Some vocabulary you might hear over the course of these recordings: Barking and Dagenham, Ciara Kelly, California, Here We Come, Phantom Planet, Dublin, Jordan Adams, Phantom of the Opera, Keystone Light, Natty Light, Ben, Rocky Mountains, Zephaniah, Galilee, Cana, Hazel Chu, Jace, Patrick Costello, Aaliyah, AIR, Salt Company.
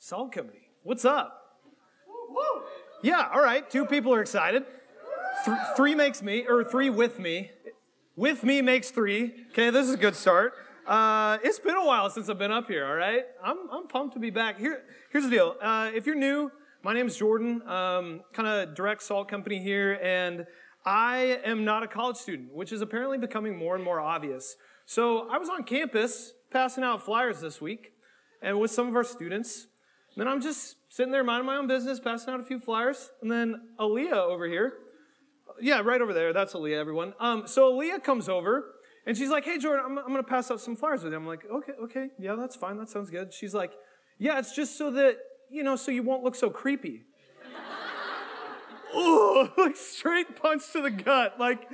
Salt Company. What's up? Woo! Yeah, all right. Two people are excited. Three makes me, or three with me. With me makes three. Okay, this is a good start. It's been a while since I've been up here, all right? I'm pumped to be back. Here's the deal. If you're new, my name's Jordan. Kind of direct Salt Company here, and I am not a college student, which is apparently becoming more and more obvious. So I was on campus passing out flyers this week and with some of our students. And then I'm just sitting there minding my own business, passing out a few flyers. And then Aaliyah over here. Yeah, right over there. That's Aaliyah, everyone. So Aaliyah comes over, and she's like, hey, Jordan, I'm going to pass out some flyers with you. I'm like, okay. Yeah, that's fine. That sounds good. She's like, yeah, it's just so that, so you won't look so creepy. Ooh, like straight punch to the gut. Like,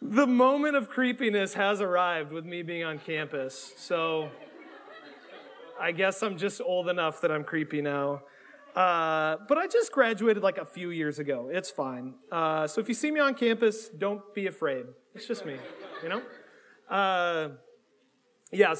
the moment of creepiness has arrived with me being on campus. So I guess I'm just old enough that I'm creepy now. But I just graduated like a few years ago. It's fine. So if you see me on campus, don't be afraid. It's just me, so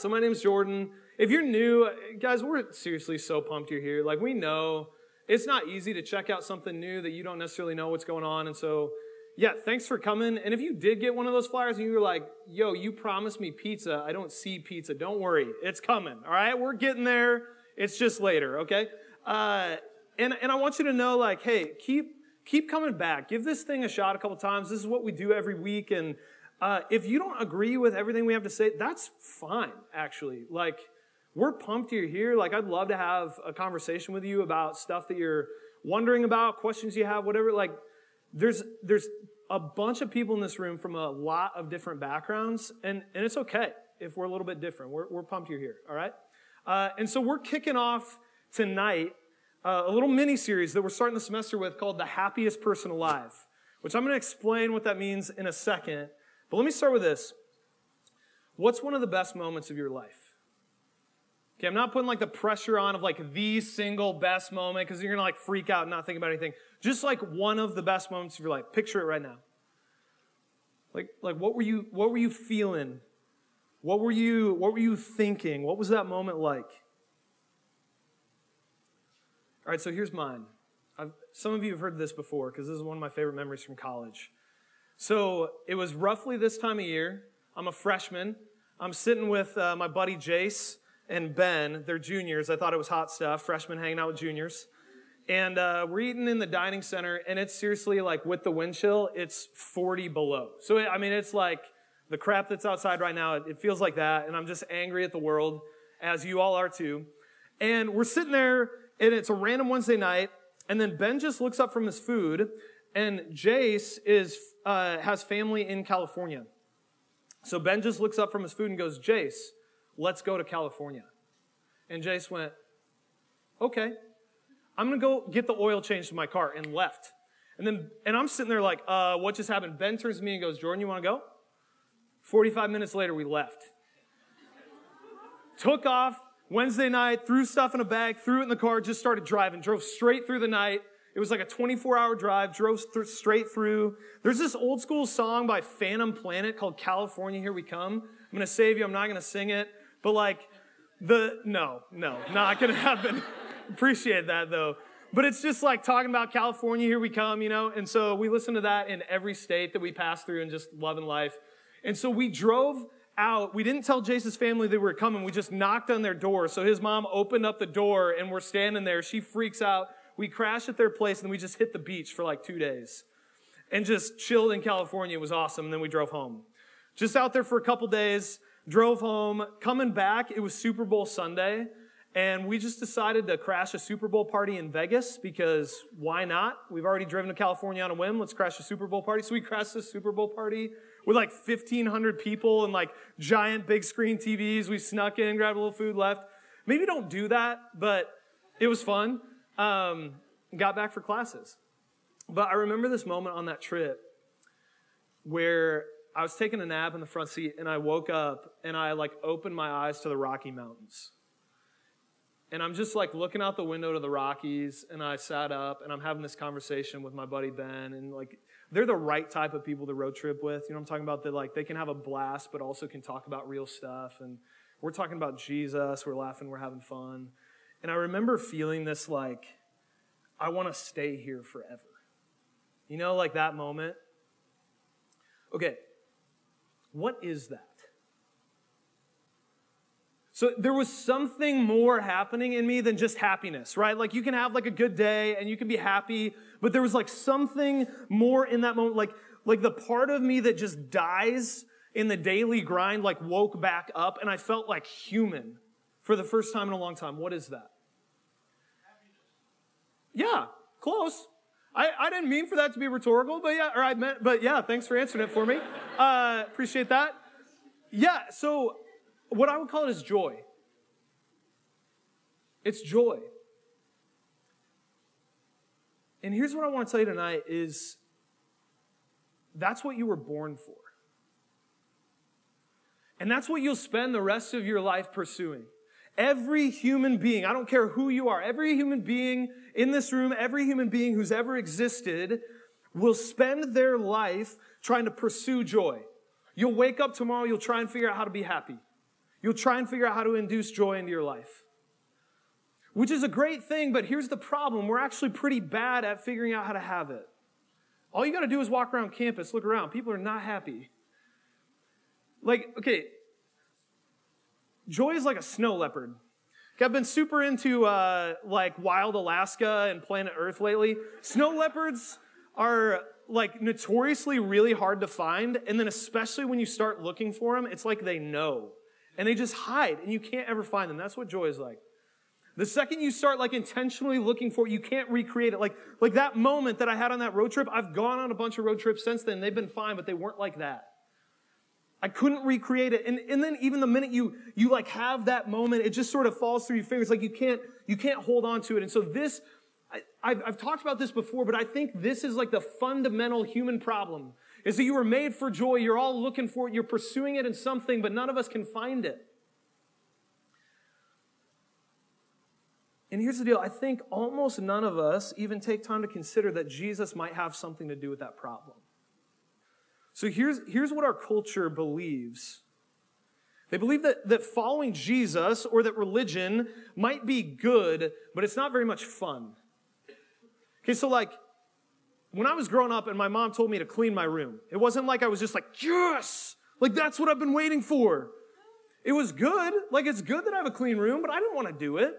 my name's Jordan. If you're new, guys, we're seriously so pumped you're here. Like, we know it's not easy to check out something new that you don't necessarily know what's going on. And so, yeah, thanks for coming. And if you did get one of those flyers and you were like, yo, you promised me pizza. I don't see pizza. Don't worry. It's coming. All right? We're getting there. It's just later, okay? And I want you to know, like, hey, keep coming back. Give this thing a shot a couple times. This is what we do every week. And if you don't agree with everything we have to say, that's fine, actually. Like, we're pumped you're here. Like, I'd love to have a conversation with you about stuff that you're wondering about, questions you have, whatever. Like, there's a bunch of people in this room from a lot of different backgrounds, and it's okay if we're a little bit different. We're pumped you're here, all right? And so we're kicking off tonight a little mini-series that we're starting the semester with called The Happiest Person Alive, which I'm going to explain what that means in a second. But let me start with this. What's one of the best moments of your life? Okay, I'm not putting like the pressure on of like the single best moment because you're going to like freak out and not think about anything. Just like one of the best moments of your life. Picture it right now. Like what were you feeling? What were you thinking? What was that moment like? All right, so here's mine. Some of you have heard this before because this is one of my favorite memories from college. So it was roughly this time of year. I'm a freshman. I'm sitting with my buddy Jace and Ben. They're juniors. I thought it was hot stuff, freshmen hanging out with juniors. And we're eating in the dining center, and it's seriously, like, with the wind chill, it's 40 below. So, it's like the crap that's outside right now, it feels like that, and I'm just angry at the world, as you all are too. And we're sitting there, and it's a random Wednesday night, and then Ben just looks up from his food, and Jace has family in California. So Ben just looks up from his food and goes, Jace, let's go to California. And Jace went, okay. I'm going to go get the oil changed in my car, and left. And I'm sitting there like, what just happened? Ben turns to me and goes, Jordan, you want to go? 45 minutes later, we left. Took off Wednesday night, threw stuff in a bag, threw it in the car, just started driving, drove straight through the night. It was like a 24-hour drive, drove straight through. There's this old school song by Phantom Planet called California, Here We Come. I'm going to save you. I'm not going to sing it. But like, not going to happen. Appreciate that, though. But it's just like talking about California, here we come, And so we listened to that in every state that we passed through and just loving life. And so we drove out. We didn't tell Jace's family they were coming. We just knocked on their door. So his mom opened up the door, and we're standing there. She freaks out. We crashed at their place, and we just hit the beach for like 2 days. And just chilled in California. It was awesome. And then we drove home. Just out there for a couple days, drove home. Coming back, it was Super Bowl Sunday. And we just decided to crash a Super Bowl party in Vegas because why not? We've already driven to California on a whim. Let's crash a Super Bowl party. So we crashed a Super Bowl party with like 1,500 people and like giant big screen TVs. We snuck in, grabbed a little food, left. Maybe don't do that, but it was fun. Got back for classes. But I remember this moment on that trip where I was taking a nap in the front seat and I woke up and I like opened my eyes to the Rocky Mountains. And I'm just like looking out the window to the Rockies, and I sat up, and I'm having this conversation with my buddy Ben, and like they're the right type of people to road trip with. You know what I'm talking about? That like they can have a blast, but also can talk about real stuff. And we're talking about Jesus. We're laughing. We're having fun. And I remember feeling this like, I want to stay here forever. You know, like that moment. Okay, what is that? So there was something more happening in me than just happiness, right? Like you can have like a good day and you can be happy, but there was like something more in that moment, like the part of me that just dies in the daily grind, like woke back up and I felt like human for the first time in a long time. What is that? Yeah, close. I didn't mean for that to be rhetorical, but yeah, or I meant, but yeah, thanks for answering it for me. Appreciate that. Yeah, so what I would call it is joy. It's joy. And here's what I want to tell you tonight is that's what you were born for. And that's what you'll spend the rest of your life pursuing. Every human being, I don't care who you are, every human being in this room, every human being who's ever existed will spend their life trying to pursue joy. You'll wake up tomorrow, you'll try and figure out how to be happy. You'll try and figure out how to induce joy into your life. Which is a great thing, but here's the problem. We're actually pretty bad at figuring out how to have it. All you got to do is walk around campus, look around. People are not happy. Like, okay, joy is like a snow leopard. Okay, I've been super into like Wild Alaska and Planet Earth lately. Snow leopards are like notoriously really hard to find, and then especially when you start looking for them, it's like they know. And they just hide, and you can't ever find them. That's what joy is like. The second you start like intentionally looking for it, you can't recreate it. Like that moment that I had on that road trip, I've gone on a bunch of road trips since then. They've been fine, but they weren't like that. I couldn't recreate it. And then even the minute you like have that moment, it just sort of falls through your fingers. Like you can't hold on to it. And so this, I've talked about this before, but I think this is like the fundamental human problem. Is that you were made for joy, you're all looking for it, you're pursuing it in something, but none of us can find it. And here's the deal, I think almost none of us even take time to consider that Jesus might have something to do with that problem. So here's what our culture believes. They believe that following Jesus or that religion might be good, but it's not very much fun. Okay, so like, when I was growing up and my mom told me to clean my room, it wasn't like I was just like, yes! Like, that's what I've been waiting for. It was good. Like, it's good that I have a clean room, but I didn't want to do it.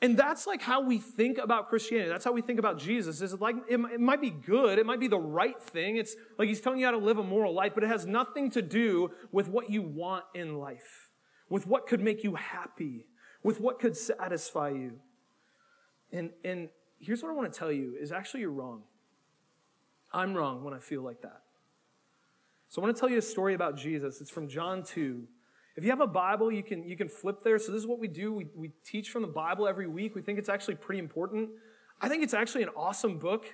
And that's like how we think about Christianity. That's how we think about Jesus. Is like, it might be good. It might be the right thing. It's like he's telling you how to live a moral life, but it has nothing to do with what you want in life, with what could make you happy, with what could satisfy you. And here's what I want to tell you is actually you're wrong. I'm wrong when I feel like that. So I want to tell you a story about Jesus. It's from John 2. If you have a Bible, you can flip there. So this is what we do. We teach from the Bible every week. We think it's actually pretty important. I think it's actually an awesome book.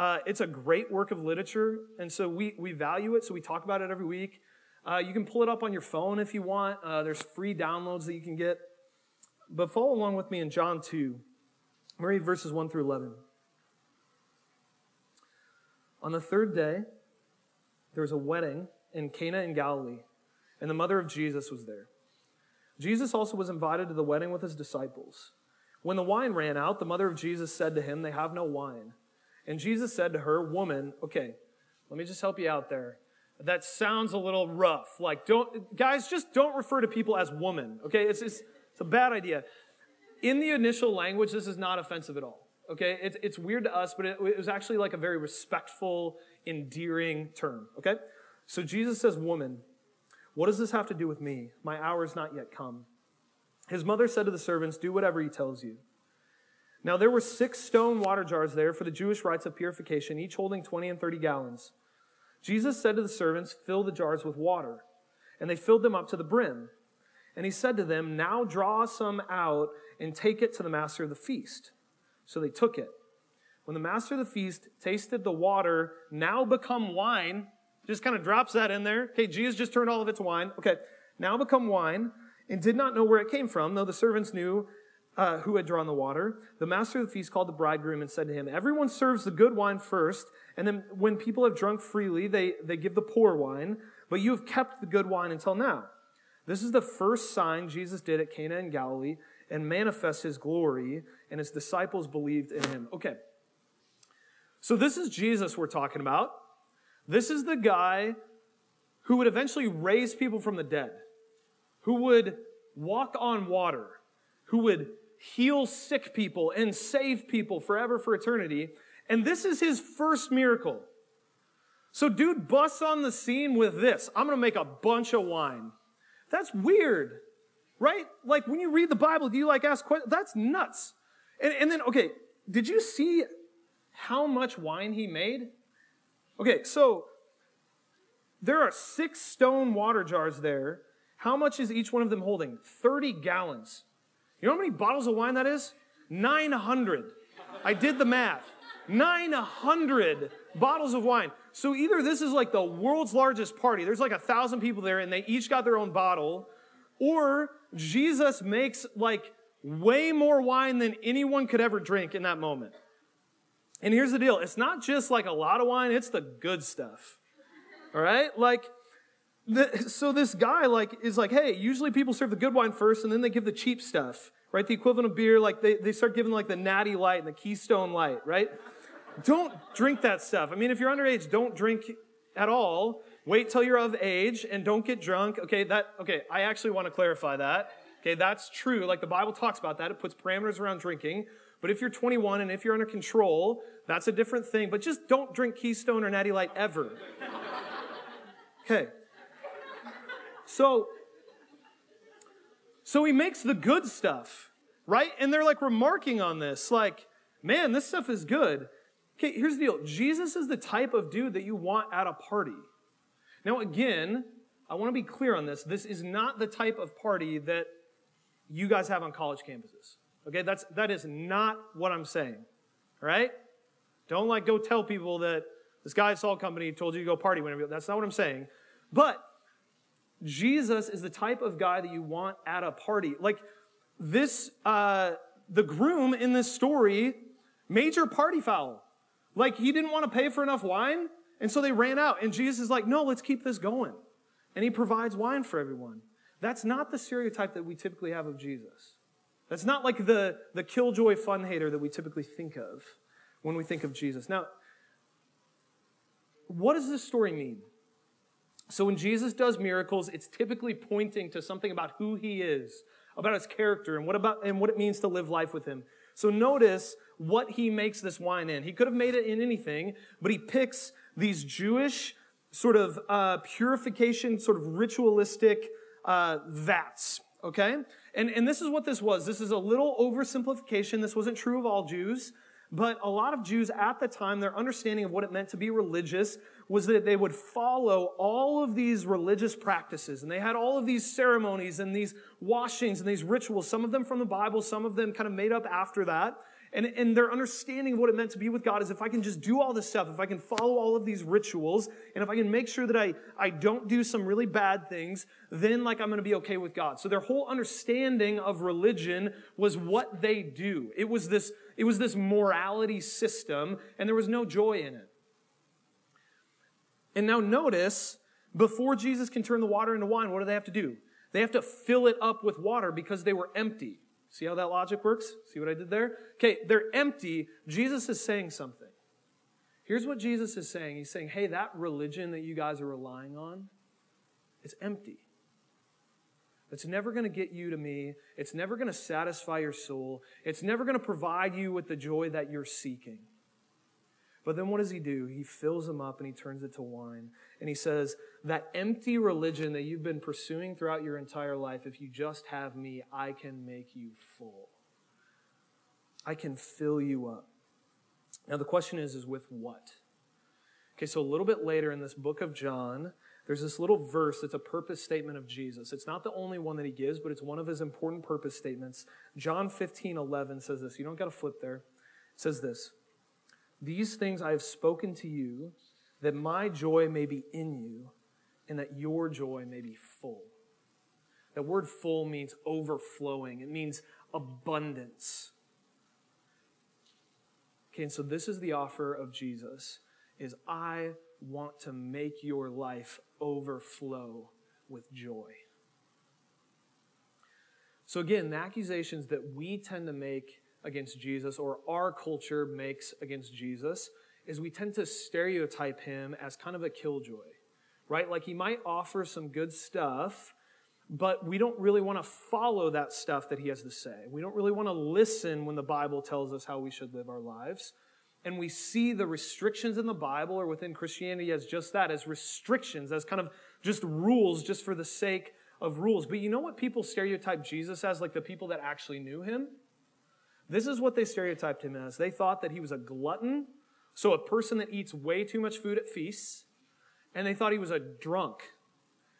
It's a great work of literature. And so we value it. So we talk about it every week. You can pull it up on your phone if you want. There's free downloads that you can get. But follow along with me in John 2. I'm going to read verses 1 through 11. On the third day, there was a wedding in Cana in Galilee, and the mother of Jesus was there. Jesus also was invited to the wedding with his disciples. When the wine ran out, the mother of Jesus said to him, "They have no wine." And Jesus said to her, "Woman," okay, let me just help you out there. That sounds a little rough. Like, don't refer to people as woman, okay? It's a bad idea. In the initial language, this is not offensive at all, okay? It's weird to us, but it was actually like a very respectful, endearing term, okay? So Jesus says, "Woman, what does this have to do with me? My hour is not yet come." His mother said to the servants, "Do whatever he tells you." Now there were 6 stone water jars there for the Jewish rites of purification, each holding 20 and 30 gallons. Jesus said to the servants, "Fill the jars with water." And they filled them up to the brim. And he said to them, "Now draw some out and take it to the master of the feast." So they took it. When the master of the feast tasted the water, now become wine, just kind of drops that in there. Okay, Jesus just turned all of it to wine. Okay, now become wine, and did not know where it came from, though the servants knew who had drawn the water. The master of the feast called the bridegroom and said to him, "Everyone serves the good wine first, and then when people have drunk freely, they give the poor wine, but you have kept the good wine until now." This is the first sign Jesus did at Cana in Galilee, and manifest his glory, and his disciples believed in him. Okay, so this is Jesus we're talking about. This is the guy who would eventually raise people from the dead, who would walk on water, who would heal sick people and save people forever for eternity. And this is his first miracle. So dude busts on the scene with this. I'm going to make a bunch of wine. That's weird, right? Like when you read the Bible, do you like ask questions? That's nuts. And then, okay, did you see how much wine he made? Okay, so there are 6 stone water jars there. How much is each one of them holding? 30 gallons. You know how many bottles of wine that is? 900. I did the math. 900 bottles of wine. So either this is like the world's largest party, there's like 1,000 people there and they each got their own bottle, or Jesus makes like way more wine than anyone could ever drink in that moment. And here's the deal, it's not just like a lot of wine, it's the good stuff, all right? Like, so this guy like is like, hey, usually people serve the good wine first and then they give the cheap stuff, right? The equivalent of beer, like they start giving like the Natty Light and the Keystone Light, right? Don't drink that stuff. I mean, if you're underage, don't drink at all. Wait till you're of age and don't get drunk. Okay, I actually want to clarify that. Okay, that's true. Like the Bible talks about that. It puts parameters around drinking. But if you're 21 and if you're under control, that's a different thing. But just don't drink Keystone or Natty Light ever. Okay. So he makes the good stuff, right? And they're like remarking on this, like, man, this stuff is good. Okay, here's the deal. Jesus is the type of dude that you want at a party. Now, again, I want to be clear on this. This is not the type of party that you guys have on college campuses. Okay, that is not what I'm saying, all right? Don't like go tell people that this guy at Salt Company told you to go party whenever. That's not what I'm saying. But Jesus is the type of guy that you want at a party. Like this, the groom in this story, major party foul. Like, he didn't want to pay for enough wine, and so they ran out. And Jesus is like, no, let's keep this going. And he provides wine for everyone. That's not the stereotype that we typically have of Jesus. That's not like the killjoy fun hater that we typically think of when we think of Jesus. Now, what does this story mean? So when Jesus does miracles, it's typically pointing to something about who he is, about his character, and what it means to live life with him. So notice what he makes this wine in. He could have made it in anything, but he picks these Jewish sort of purification, sort of ritualistic vats, okay? And this is what this was. This is a little oversimplification. This wasn't true of all Jews, but a lot of Jews at the time, their understanding of what it meant to be religious was that they would follow all of these religious practices. And they had all of these ceremonies and these washings and these rituals, some of them from the Bible, some of them kind of made up after that. And their understanding of what it meant to be with God is, if I can just do all this stuff, if I can follow all of these rituals, and if I can make sure that I don't do some really bad things, then like I'm going to be okay with God. So their whole understanding of religion was what they do. It was this morality system, and there was no joy in it. And now notice, before Jesus can turn the water into wine, what do they have to do? They have to fill it up with water because they were empty. See how that logic works? See what I did there? Okay, they're empty. Jesus is saying something. Here's what Jesus is saying. He's saying, hey, that religion that you guys are relying on, it's empty. It's never going to get you to me. It's never going to satisfy your soul. It's never going to provide you with the joy that you're seeking. But then what does he do? He fills them up and he turns it to wine. And he says, that empty religion that you've been pursuing throughout your entire life, if you just have me, I can make you full. I can fill you up. Now the question is with what? Okay, so a little bit later in this book of John, there's this little verse that's a purpose statement of Jesus. It's not the only one that he gives, but it's one of his important purpose statements. John 15:11 says this. You don't got to flip there. It says this. These things I have spoken to you, that my joy may be in you, and that your joy may be full. That word full means overflowing. It means abundance. Okay, and so this is the offer of Jesus, is I want to make your life overflow with joy. So again, the accusations that we tend to make against Jesus, or our culture makes against Jesus, is we tend to stereotype him as kind of a killjoy, right? Like he might offer some good stuff, but we don't really want to follow that stuff that he has to say. We don't really want to listen when the Bible tells us how we should live our lives. And we see the restrictions in the Bible or within Christianity as just that, as restrictions, as kind of just rules, just for the sake of rules. But you know what people stereotype Jesus as, like the people that actually knew him? This is what they stereotyped him as. They thought that he was a glutton, so a person that eats way too much food at feasts, and they thought he was a drunk.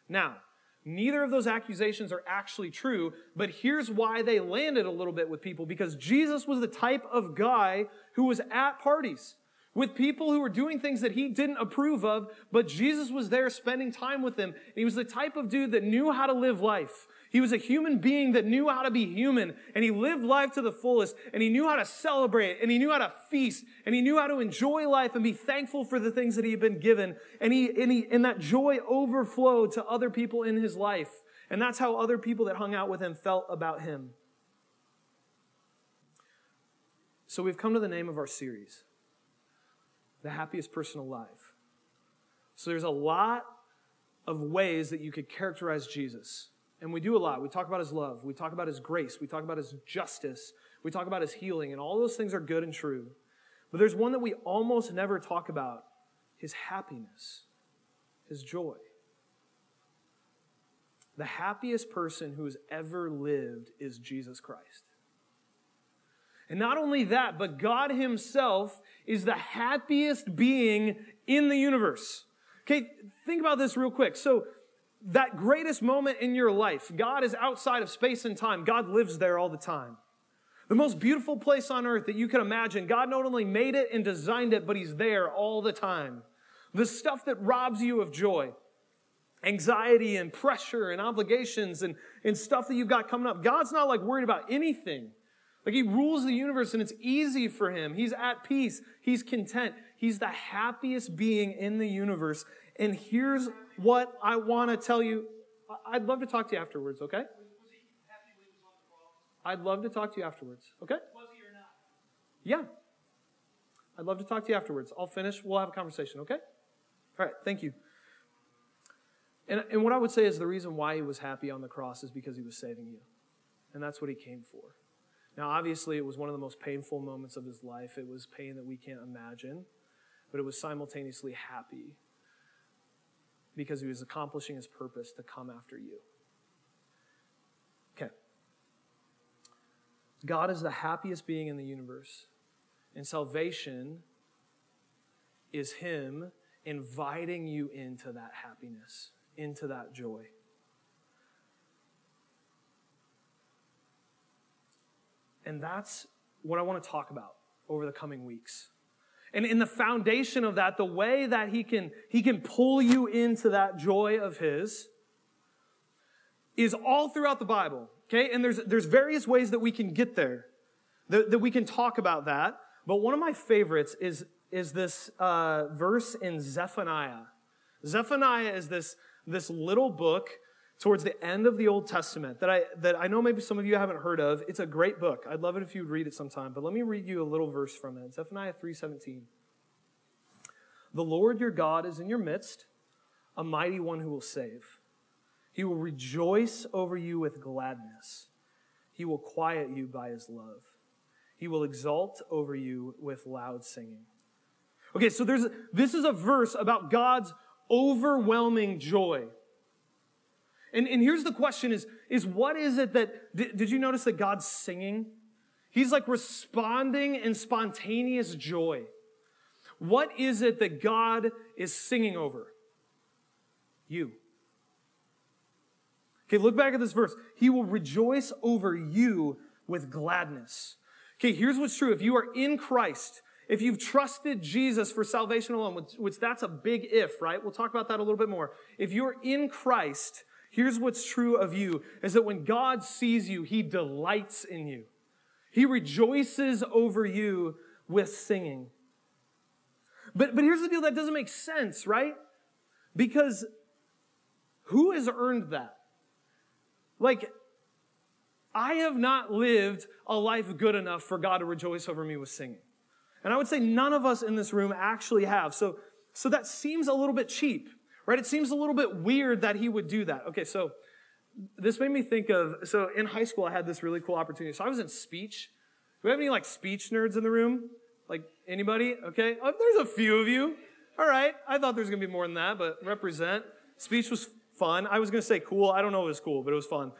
Now, neither of those accusations are actually true, but here's why they landed a little bit with people, because Jesus was the type of guy who was at parties with people who were doing things that he didn't approve of, but Jesus was there spending time with them. And he was the type of dude that knew how to live life. He was a human being that knew how to be human, and he lived life to the fullest, and he knew how to celebrate, and he knew how to feast, and he knew how to enjoy life and be thankful for the things that he had been given, and that joy overflowed to other people in his life. And that's how other people that hung out with him felt about him. So we've come to the name of our series, The Happiest Person Alive. So there's a lot of ways that you could characterize Jesus. And we do a lot. We talk about his love. We talk about his grace. We talk about his justice. We talk about his healing. And all those things are good and true. But there's one that we almost never talk about, his happiness, his joy. The happiest person who has ever lived is Jesus Christ. And not only that, but God himself is the happiest being in the universe. Okay, think about this real quick. So that greatest moment in your life, God is outside of space and time. God lives there all the time. The most beautiful place on earth that you can imagine. God not only made it and designed it, but he's there all the time. The stuff that robs you of joy, anxiety and pressure and obligations and stuff that you've got coming up. God's not like worried about anything. Like he rules the universe and it's easy for him. He's at peace. He's content. He's the happiest being in the universe. And here's what I want to tell you. I'd love to talk to you afterwards, okay? Was he happy when he was on the cross? I'd love to talk to you afterwards, okay? Was he or not? Yeah. I'd love to talk to you afterwards. I'll finish. We'll have a conversation, okay? All right, thank you. And what I would say is the reason why he was happy on the cross is because he was saving you. And that's what he came for. Now, obviously, it was one of the most painful moments of his life. It was pain that we can't imagine, but it was simultaneously happy because he was accomplishing his purpose to come after you. Okay. God is the happiest being in the universe, and salvation is him inviting you into that happiness, into that joy. And that's what I want to talk about over the coming weeks. And in the foundation of that, the way that he can pull you into that joy of his is all throughout the Bible, okay? And there's various ways that we can get there, that we can talk about that. But one of my favorites is this verse in Zephaniah. Zephaniah is this little book towards the end of the Old Testament that I know maybe some of you haven't heard of. It's a great book. I'd love it if you would read it sometime, but let me read you a little verse from it. Zephaniah 3:17. The Lord your God is in your midst, a mighty one who will save. He will rejoice over you with gladness. He will quiet you by his love. He will exalt over you with loud singing. Okay, so this is a verse about God's overwhelming joy. And here's the question is what is it that, did you notice that God's singing? He's like responding in spontaneous joy. What is it that God is singing over? You. Okay, look back at this verse. He will rejoice over you with gladness. Okay, here's what's true. If you are in Christ, if you've trusted Jesus for salvation alone, which that's a big if, right? We'll talk about that a little bit more. If you're in Christ, here's what's true of you, is that when God sees you, he delights in you. He rejoices over you with singing. But here's the deal, that doesn't make sense, right? Because who has earned that? Like, I have not lived a life good enough for God to rejoice over me with singing. And I would say none of us in this room actually have. So that seems a little bit cheap, right? It seems a little bit weird that he would do that. Okay, so this made me think of, so in high school, I had this really cool opportunity. So I was in speech. Do we have any like speech nerds in the room? Like anybody? Okay, oh, there's a few of you. All right, I thought there was going to be more than that, but represent. Speech was fun. I was going to say cool. I don't know if it was cool, but it was fun.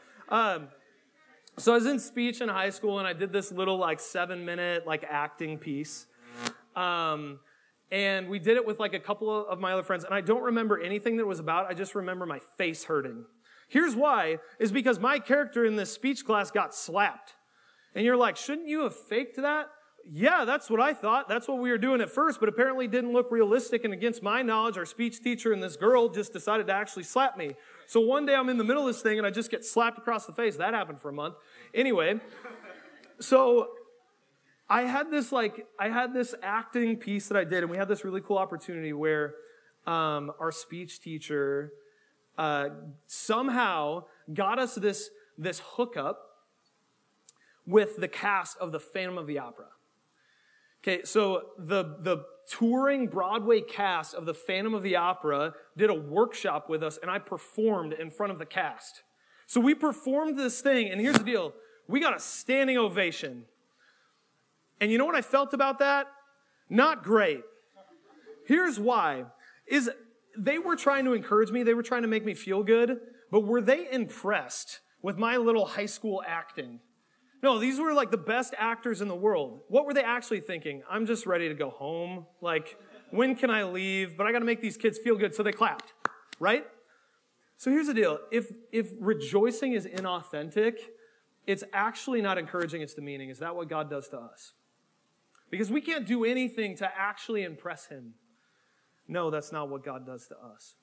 So I was in speech in high school, and I did this little, 7-minute, acting piece. And we did it with, a couple of my other friends. And I don't remember anything that it was about. I just remember my face hurting. Here's why, is because my character in this speech class got slapped. And you're like, shouldn't you have faked that? Yeah, that's what I thought. That's what we were doing at first, but apparently didn't look realistic. And against my knowledge, our speech teacher and this girl just decided to actually slap me. So one day I'm in the middle of this thing and I just get slapped across the face. That happened for a month. Anyway, so I had this acting piece that I did, and we had this really cool opportunity where our speech teacher somehow got us this hookup with the cast of the Phantom of the Opera. Okay, so the touring Broadway cast of the Phantom of the Opera did a workshop with us, and I performed in front of the cast. So we performed this thing, and here's the deal. We got a standing ovation. And you know what I felt about that? Not great. Here's why. Is they were trying to encourage me. They were trying to make me feel good. But were they impressed with my little high school acting? No, these were the best actors in the world. What were they actually thinking? I'm just ready to go home. When can I leave? But I got to make these kids feel good. So they clapped, right? So here's the deal. If rejoicing is inauthentic, it's actually not encouraging. It's demeaning. Is that what God does to us? Because we can't do anything to actually impress him. No, that's not what God does to us.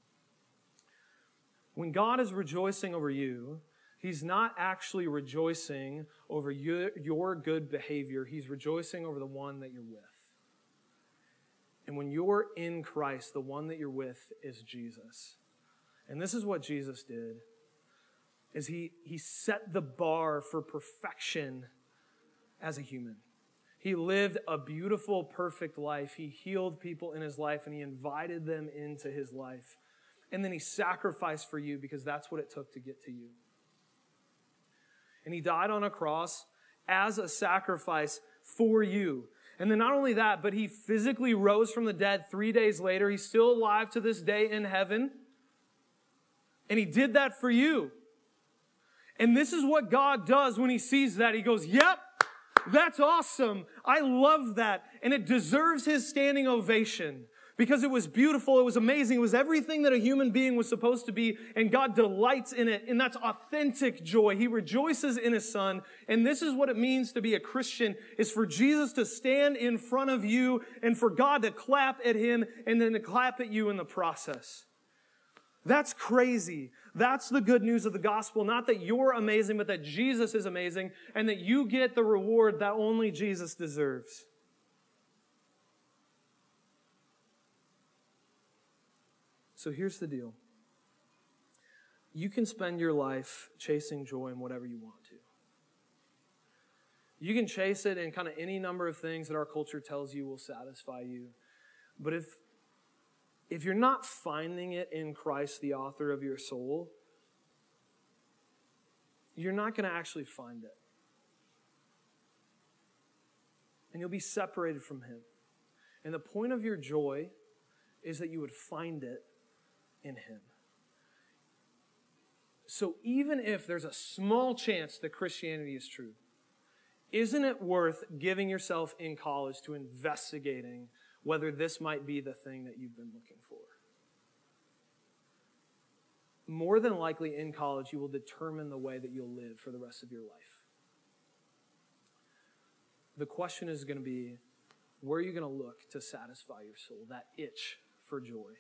When God is rejoicing over you, he's not actually rejoicing over your good behavior. He's rejoicing over the one that you're with. And when you're in Christ, the one that you're with is Jesus. And this is what Jesus did, is he set the bar for perfection as a human. He lived a beautiful, perfect life. He healed people in his life, and he invited them into his life. And then he sacrificed for you because that's what it took to get to you. And he died on a cross as a sacrifice for you. And then not only that, but he physically rose from the dead 3 days later. He's still alive to this day in heaven. And he did that for you. And this is what God does when he sees that. He goes, yep, that's awesome. I love that. And it deserves his standing ovation because it was beautiful. It was amazing. It was everything that a human being was supposed to be, and God delights in it. And that's authentic joy. He rejoices in his son. And this is what it means to be a Christian, is for Jesus to stand in front of you and for God to clap at him and then to clap at you in the process. That's crazy. That's the good news of the gospel. Not that you're amazing, but that Jesus is amazing and that you get the reward that only Jesus deserves. So here's the deal. You can spend your life chasing joy in whatever you want to. You can chase it in kind of any number of things that our culture tells you will satisfy you. But if you're not finding it in Christ, the author of your soul, you're not going to actually find it. And you'll be separated from him. And the point of your joy is that you would find it in him. So even if there's a small chance that Christianity is true, isn't it worth giving yourself in college to investigating whether this might be the thing that you've been looking for? More than likely in college, you will determine the way that you'll live for the rest of your life. The question is going to be, where are you going to look to satisfy your soul, that itch for joy?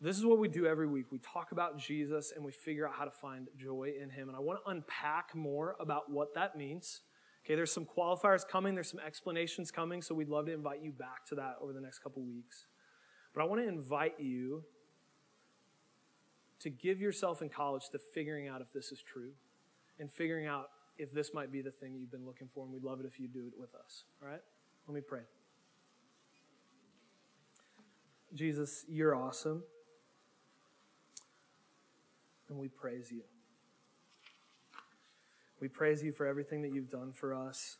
This is what we do every week. We talk about Jesus and we figure out how to find joy in him. And I want to unpack more about what that means. Okay, there's some qualifiers coming. There's some explanations coming. So we'd love to invite you back to that over the next couple weeks. But I want to invite you to give yourself in college to figuring out if this is true and figuring out if this might be the thing you've been looking for, and we'd love it if you do it with us. All right? Let me pray. Jesus, you're awesome, and we praise you. We praise you for everything that you've done for us.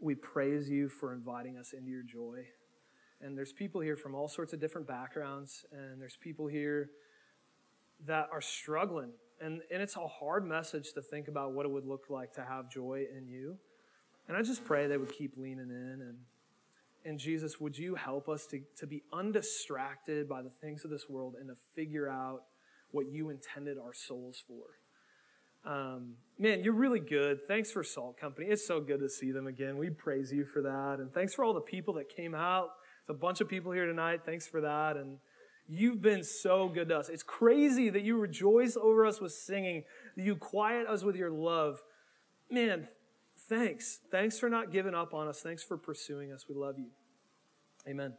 We praise you for inviting us into your joy. And there's people here from all sorts of different backgrounds, and there's people here that are struggling. And it's a hard message to think about what it would look like to have joy in you. And I just pray they would keep leaning in. And Jesus, would you help us to be undistracted by the things of this world and to figure out what you intended our souls for? Man, you're really good. Thanks for Salt Company. It's so good to see them again. We praise you for that. And thanks for all the people that came out. There's a bunch of people here tonight. Thanks for that. And you've been so good to us. It's crazy that you rejoice over us with singing, that you quiet us with your love. Man, thanks. Thanks for not giving up on us. Thanks for pursuing us. We love you. Amen.